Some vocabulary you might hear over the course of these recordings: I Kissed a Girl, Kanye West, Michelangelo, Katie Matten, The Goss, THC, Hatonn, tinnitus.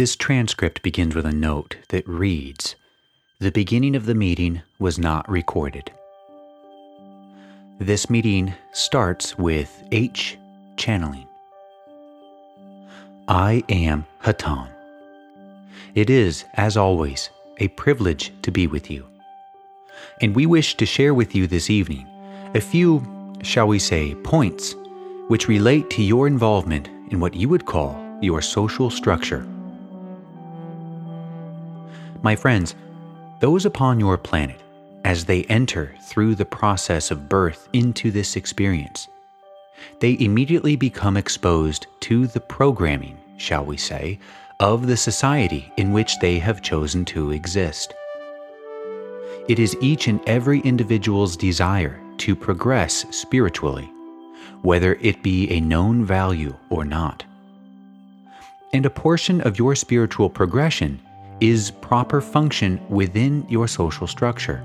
This transcript begins with a note that reads, "The beginning of the meeting was not recorded." This meeting starts with H channeling. I am Hatonn. It is, as always, a privilege to be with you. And we wish to share with you this evening a few, shall we say, points which relate to your involvement in what you would call your social structure. My friends, those upon your planet, as they enter through the process of birth into this experience, they immediately become exposed to the programming, shall we say, of the society in which they have chosen to exist. It is each and every individual's desire to progress spiritually, whether it be a known value or not. And a portion of your spiritual progression is proper function within your social structure.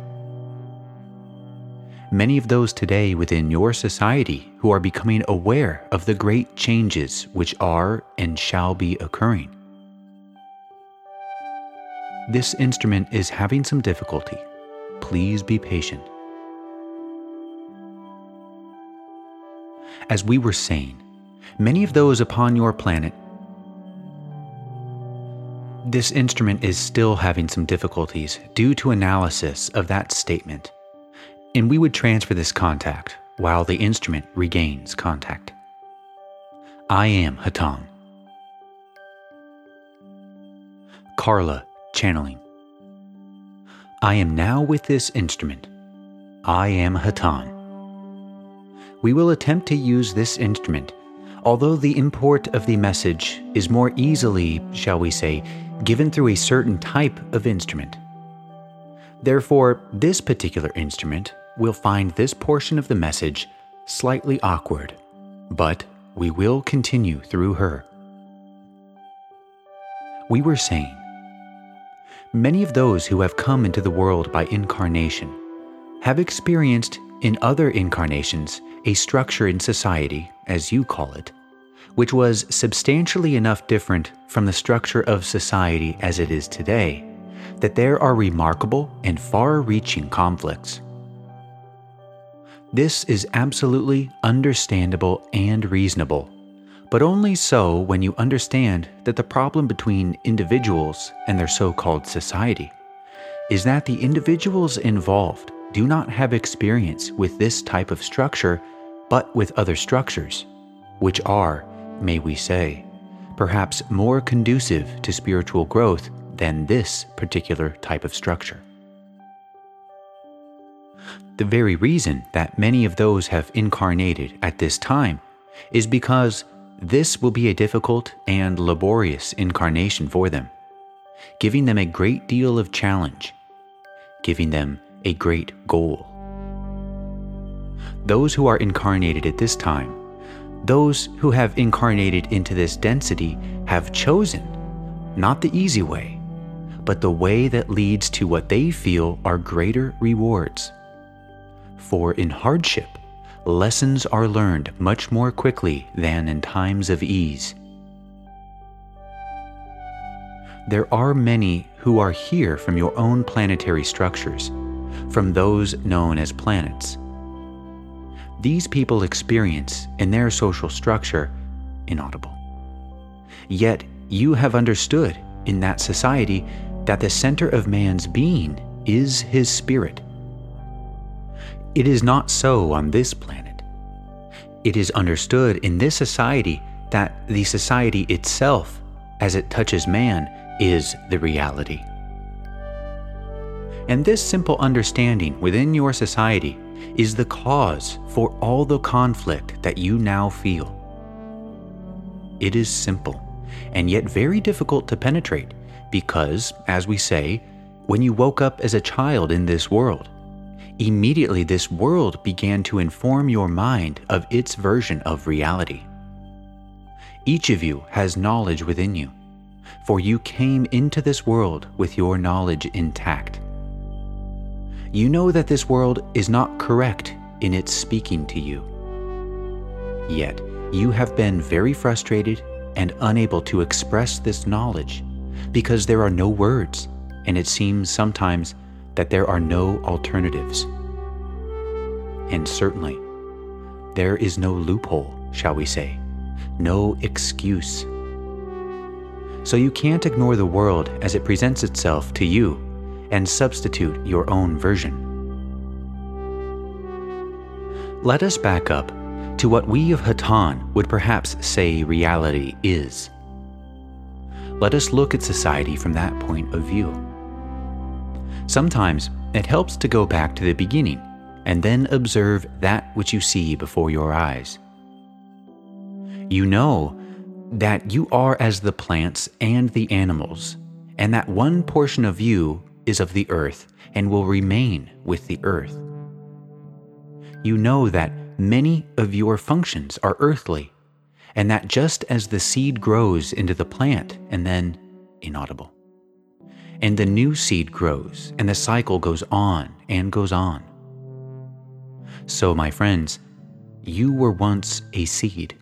Many of those today within your society who are becoming aware of the great changes which are and shall be occurring. This instrument is having some difficulty. Please be patient. As we were saying, many of those upon your planet, this instrument is still having some difficulties due to analysis of that statement. And we would transfer this contact while the instrument regains contact. I am Hatonn. Carla channeling. I am now with this instrument. I am Hatonn. We will attempt to use this instrument, although the import of the message is more easily, shall we say, given through a certain type of instrument. Therefore, this particular instrument will find this portion of the message slightly awkward, but we will continue through her. We were saying, many of those who have come into the world by incarnation have experienced in other incarnations a structure in society, as you call it, which was substantially enough different from the structure of society as it is today, that there are remarkable and far-reaching conflicts. This is absolutely understandable and reasonable, but only so when you understand that the problem between individuals and their so-called society is that the individuals involved do not have experience with this type of structure, but with other structures, which are, may we say, perhaps more conducive to spiritual growth than this particular type of structure. The very reason that many of those have incarnated at this time is because this will be a difficult and laborious incarnation for them, giving them a great deal of challenge, giving them a great goal. Those who are incarnated at this time, those who have incarnated into this density, have chosen not the easy way, but the way that leads to what they feel are greater rewards. For in hardship, lessons are learned much more quickly than in times of ease. There are many who are here from your own planetary structures, from those known as planets. These people experience in their social structure inaudible. Yet you have understood in that society that the center of man's being is his spirit. It is not so on this planet. It is understood in this society that the society itself, as it touches man, is the reality. And this simple understanding within your society is the cause for all the conflict that you now feel. It is simple, and yet very difficult to penetrate, because, as we say, when you woke up as a child in this world, immediately this world began to inform your mind of its version of reality. Each of you has knowledge within you, for you came into this world with your knowledge intact. You know that this world is not correct in its speaking to you. Yet, you have been very frustrated and unable to express this knowledge, because there are no words, and it seems sometimes that there are no alternatives. And certainly, there is no loophole, shall we say, no excuse. So you can't ignore the world as it presents itself to you and substitute your own version. Let us back up to what we of Hatonn would perhaps say reality is. Let us look at society from that point of view. Sometimes it helps to go back to the beginning and then observe that which you see before your eyes. You know that you are as the plants and the animals, and that one portion of you is of the earth and will remain with the earth. You know that many of your functions are earthly, and that just as the seed grows into the plant and then inaudible, and the new seed grows and the cycle goes on and goes on. So, my friends, you were once a seed.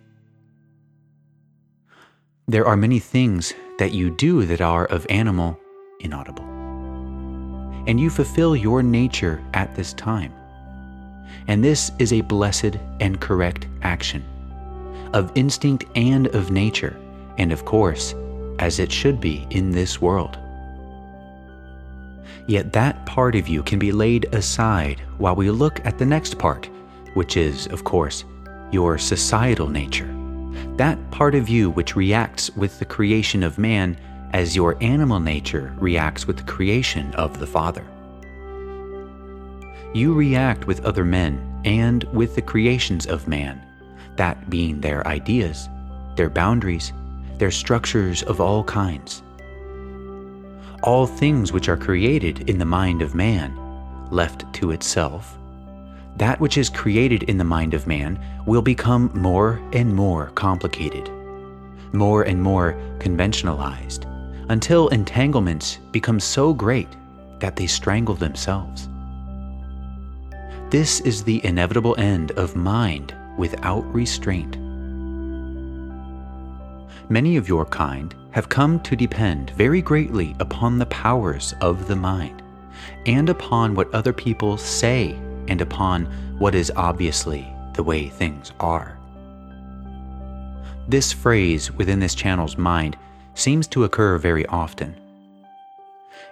There are many things that you do that are of animal inaudible, and you fulfill your nature at this time. And this is a blessed and correct action, of instinct and of nature, and of course, as it should be in this world. Yet that part of you can be laid aside while we look at the next part, which is, of course, your societal nature, that part of you which reacts with the creation of man as your animal nature reacts with the creation of the Father. You react with other men and with the creations of man, that being their ideas, their boundaries, their structures of all kinds. All things which are created in the mind of man, left to itself, that which is created in the mind of man will become more and more complicated, more and more conventionalized, until entanglements become so great that they strangle themselves. This is the inevitable end of mind without restraint. Many of your kind have come to depend very greatly upon the powers of the mind, and upon what other people say, and upon what is obviously the way things are. This phrase within this channel's mind seems to occur very often.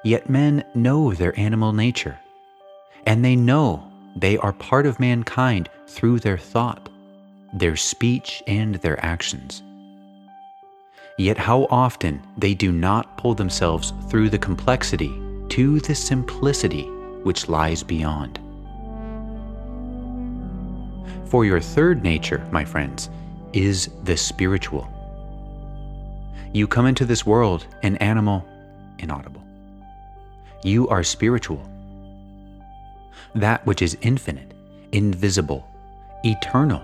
Yet men know their animal nature, and they know they are part of mankind through their thought, their speech, and their actions. Yet how often they do not pull themselves through the complexity to the simplicity which lies beyond. For your third nature, my friends, is the spiritual. You come into this world an animal inaudible. You are spiritual. That which is infinite, invisible, eternal,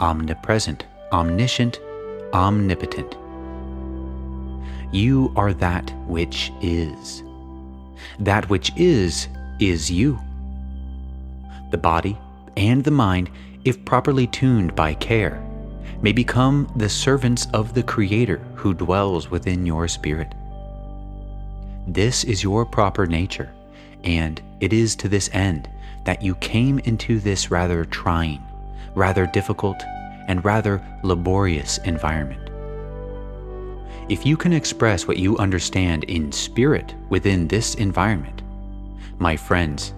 omnipresent, omniscient, omnipotent. You are that which is. That which is you. The body and the mind, if properly tuned by care, may become the servants of the Creator who dwells within your spirit. This is your proper nature, and it is to this end that you came into this rather trying, rather difficult, and rather laborious environment. If you can express what you understand in spirit within this environment, my friends,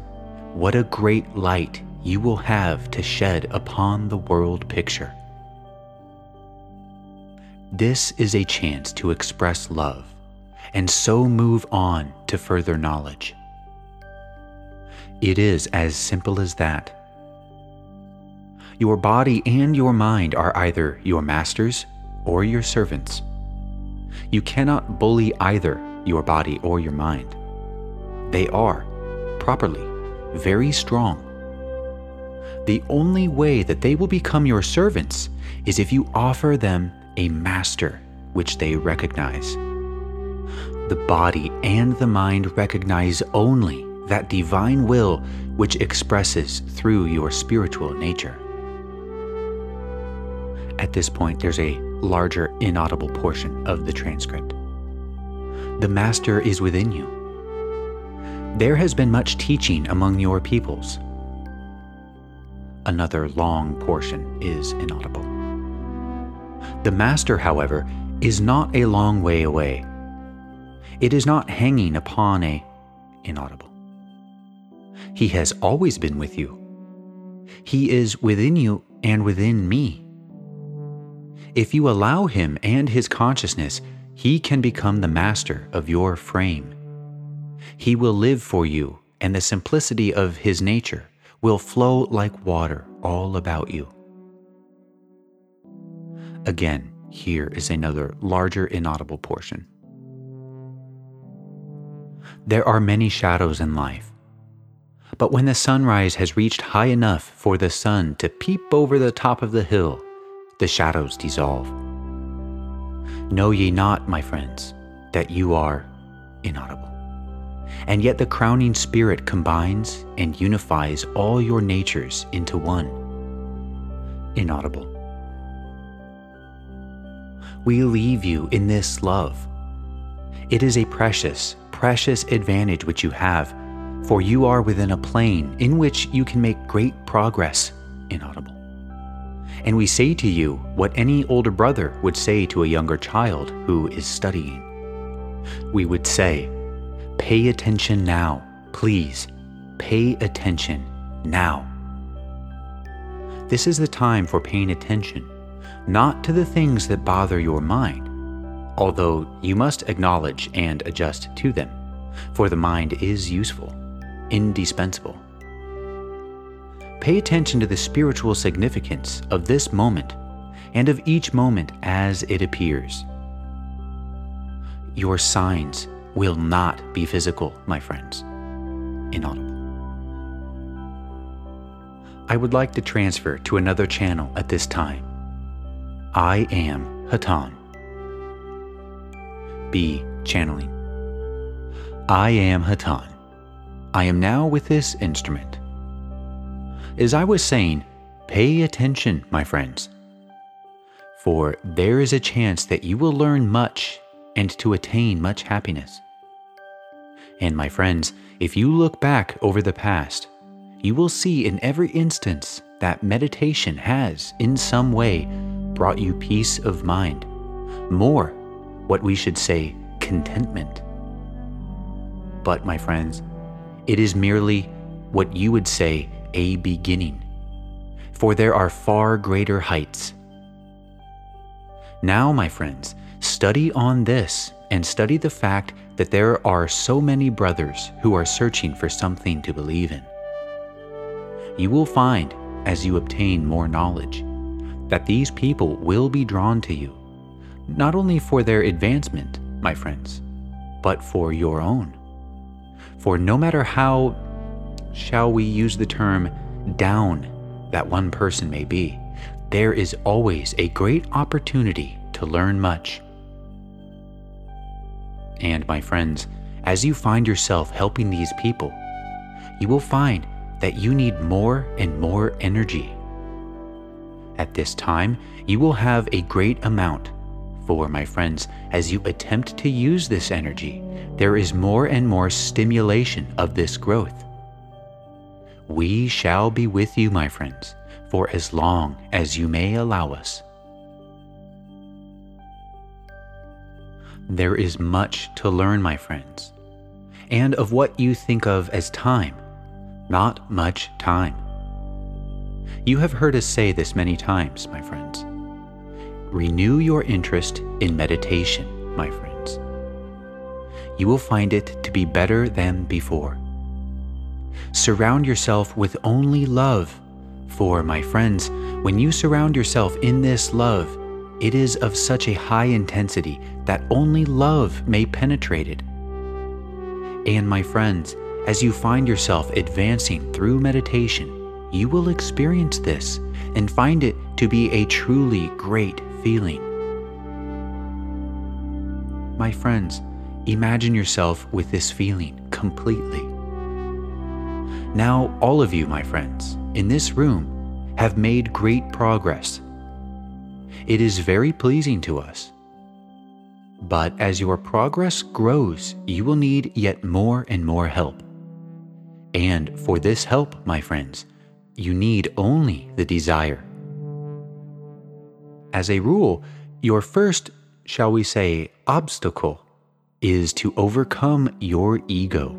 what a great light you will have to shed upon the world picture. This is a chance to express love, and so move on to further knowledge. It is as simple as that. Your body and your mind are either your masters or your servants. You cannot bully either your body or your mind. They are, properly, very strong. The only way that they will become your servants is if you offer them a master which they recognize. The body and the mind recognize only that divine will which expresses through your spiritual nature. At this point, there's a larger inaudible portion of the transcript. the Master is within you. There has been much teaching among your peoples. Another long portion is inaudible. The Master, however, is not a long way away. It is not hanging upon a inaudible. He has always been with you. He is within you and within me. If you allow him and his consciousness, he can become the master of your frame. He will live for you, and the simplicity of his nature will flow like water all about you. Again, here is another larger inaudible portion. There are many shadows in life. But when the sunrise has reached high enough for the sun to peep over the top of the hill, the shadows dissolve. Know ye not, my friends, that you are inaudible. And yet the crowning spirit combines and unifies all your natures into one. Inaudible. We leave you in this love. It is a precious, precious advantage which you have, for you are within a plane in which you can make great progress, inaudible. And we say to you what any older brother would say to a younger child who is studying. We would say, pay attention now, please, pay attention now. This is the time for paying attention, not to the things that bother your mind, although you must acknowledge and adjust to them, for the mind is useful, indispensable. Pay attention to the spiritual significance of this moment and of each moment as it appears. Your signs will not be physical, my friends. Inaudible. I would like to transfer to another channel at this time. I am Hatonn. B. Channeling. I am Hatonn. I am now with this instrument. As I was saying, pay attention, my friends. For there is a chance that you will learn much and to attain much happiness. And my friends, if you look back over the past, you will see in every instance that meditation has, in some way, brought you peace of mind. More, what we should say, contentment. But, my friends, it is merely what you would say a beginning, for there are far greater heights. Now, my friends, study on this and study the fact that there are so many brothers who are searching for something to believe in. You will find, as you obtain more knowledge, that these people will be drawn to you, not only for their advancement, my friends, but for your own. For no matter how, shall we use the term, down that one person may be, there is always a great opportunity to learn much. And my friends, as you find yourself helping these people, you will find that you need more and more energy. At this time, you will have a great amount. For, my friends, as you attempt to use this energy, there is more and more stimulation of this growth. We shall be with you, my friends, for as long as you may allow us. There is much to learn, my friends, and of what you think of as time, not much time. You have heard us say this many times, my friends. Renew your interest in meditation, my friends. You will find it to be better than before. Surround yourself with only love, for, my friends, when you surround yourself in this love, it is of such a high intensity that only love may penetrate it. And, my friends, as you find yourself advancing through meditation, you will experience this and find it to be a truly great feeling. My friends, imagine yourself with this feeling completely. Now all of you, my friends, in this room have made great progress. It is very pleasing to us. But as your progress grows, you will need yet more and more help. And for this help, my friends, you need only the desire. As a rule, your first, shall we say, obstacle is to overcome your ego.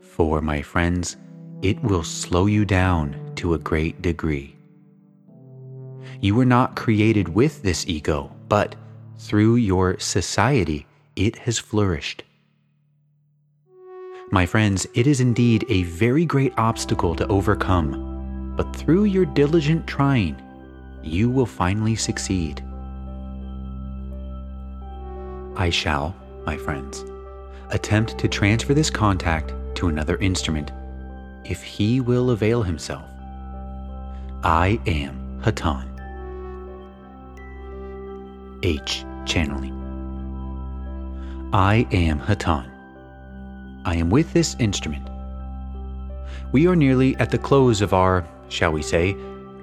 For, my friends, it will slow you down to a great degree. You were not created with this ego, but through your society, it has flourished. My friends, it is indeed a very great obstacle to overcome, but through your diligent trying, you will finally succeed. I shall, my friends, attempt to transfer this contact to another instrument, if he will avail himself. I am Hatonn. H. Channeling. I am Hatonn. I am with this instrument. We are nearly at the close of our, shall we say,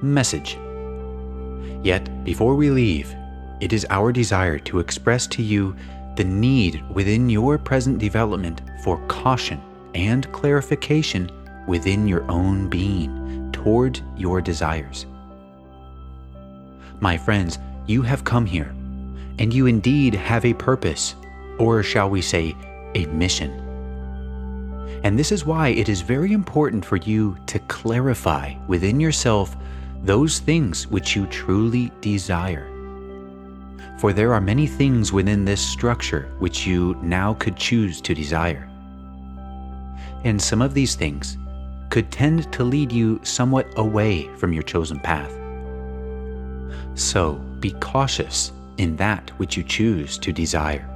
message. Yet, before we leave, it is our desire to express to you the need within your present development for caution and clarification within your own being toward your desires. My friends, you have come here, and you indeed have a purpose, or shall we say, a mission. And this is why it is very important for you to clarify within yourself those things which you truly desire. For there are many things within this structure which you now could choose to desire. And some of these things could tend to lead you somewhat away from your chosen path. So be cautious in that which you choose to desire.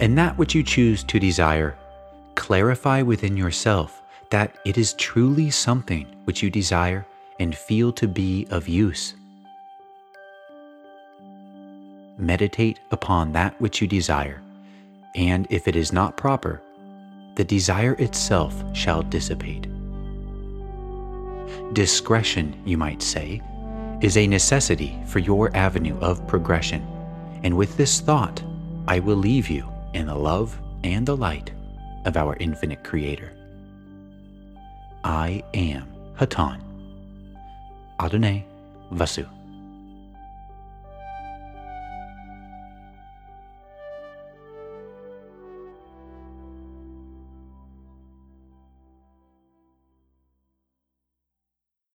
And that which you choose to desire, clarify within yourself that it is truly something which you desire and feel to be of use. Meditate upon that which you desire, and if it is not proper, the desire itself shall dissipate. Discretion, you might say, is a necessity for your avenue of progression, and with this thought, I will leave you in the love and the light of our infinite Creator. I am Hatonn. Adonai Vasu.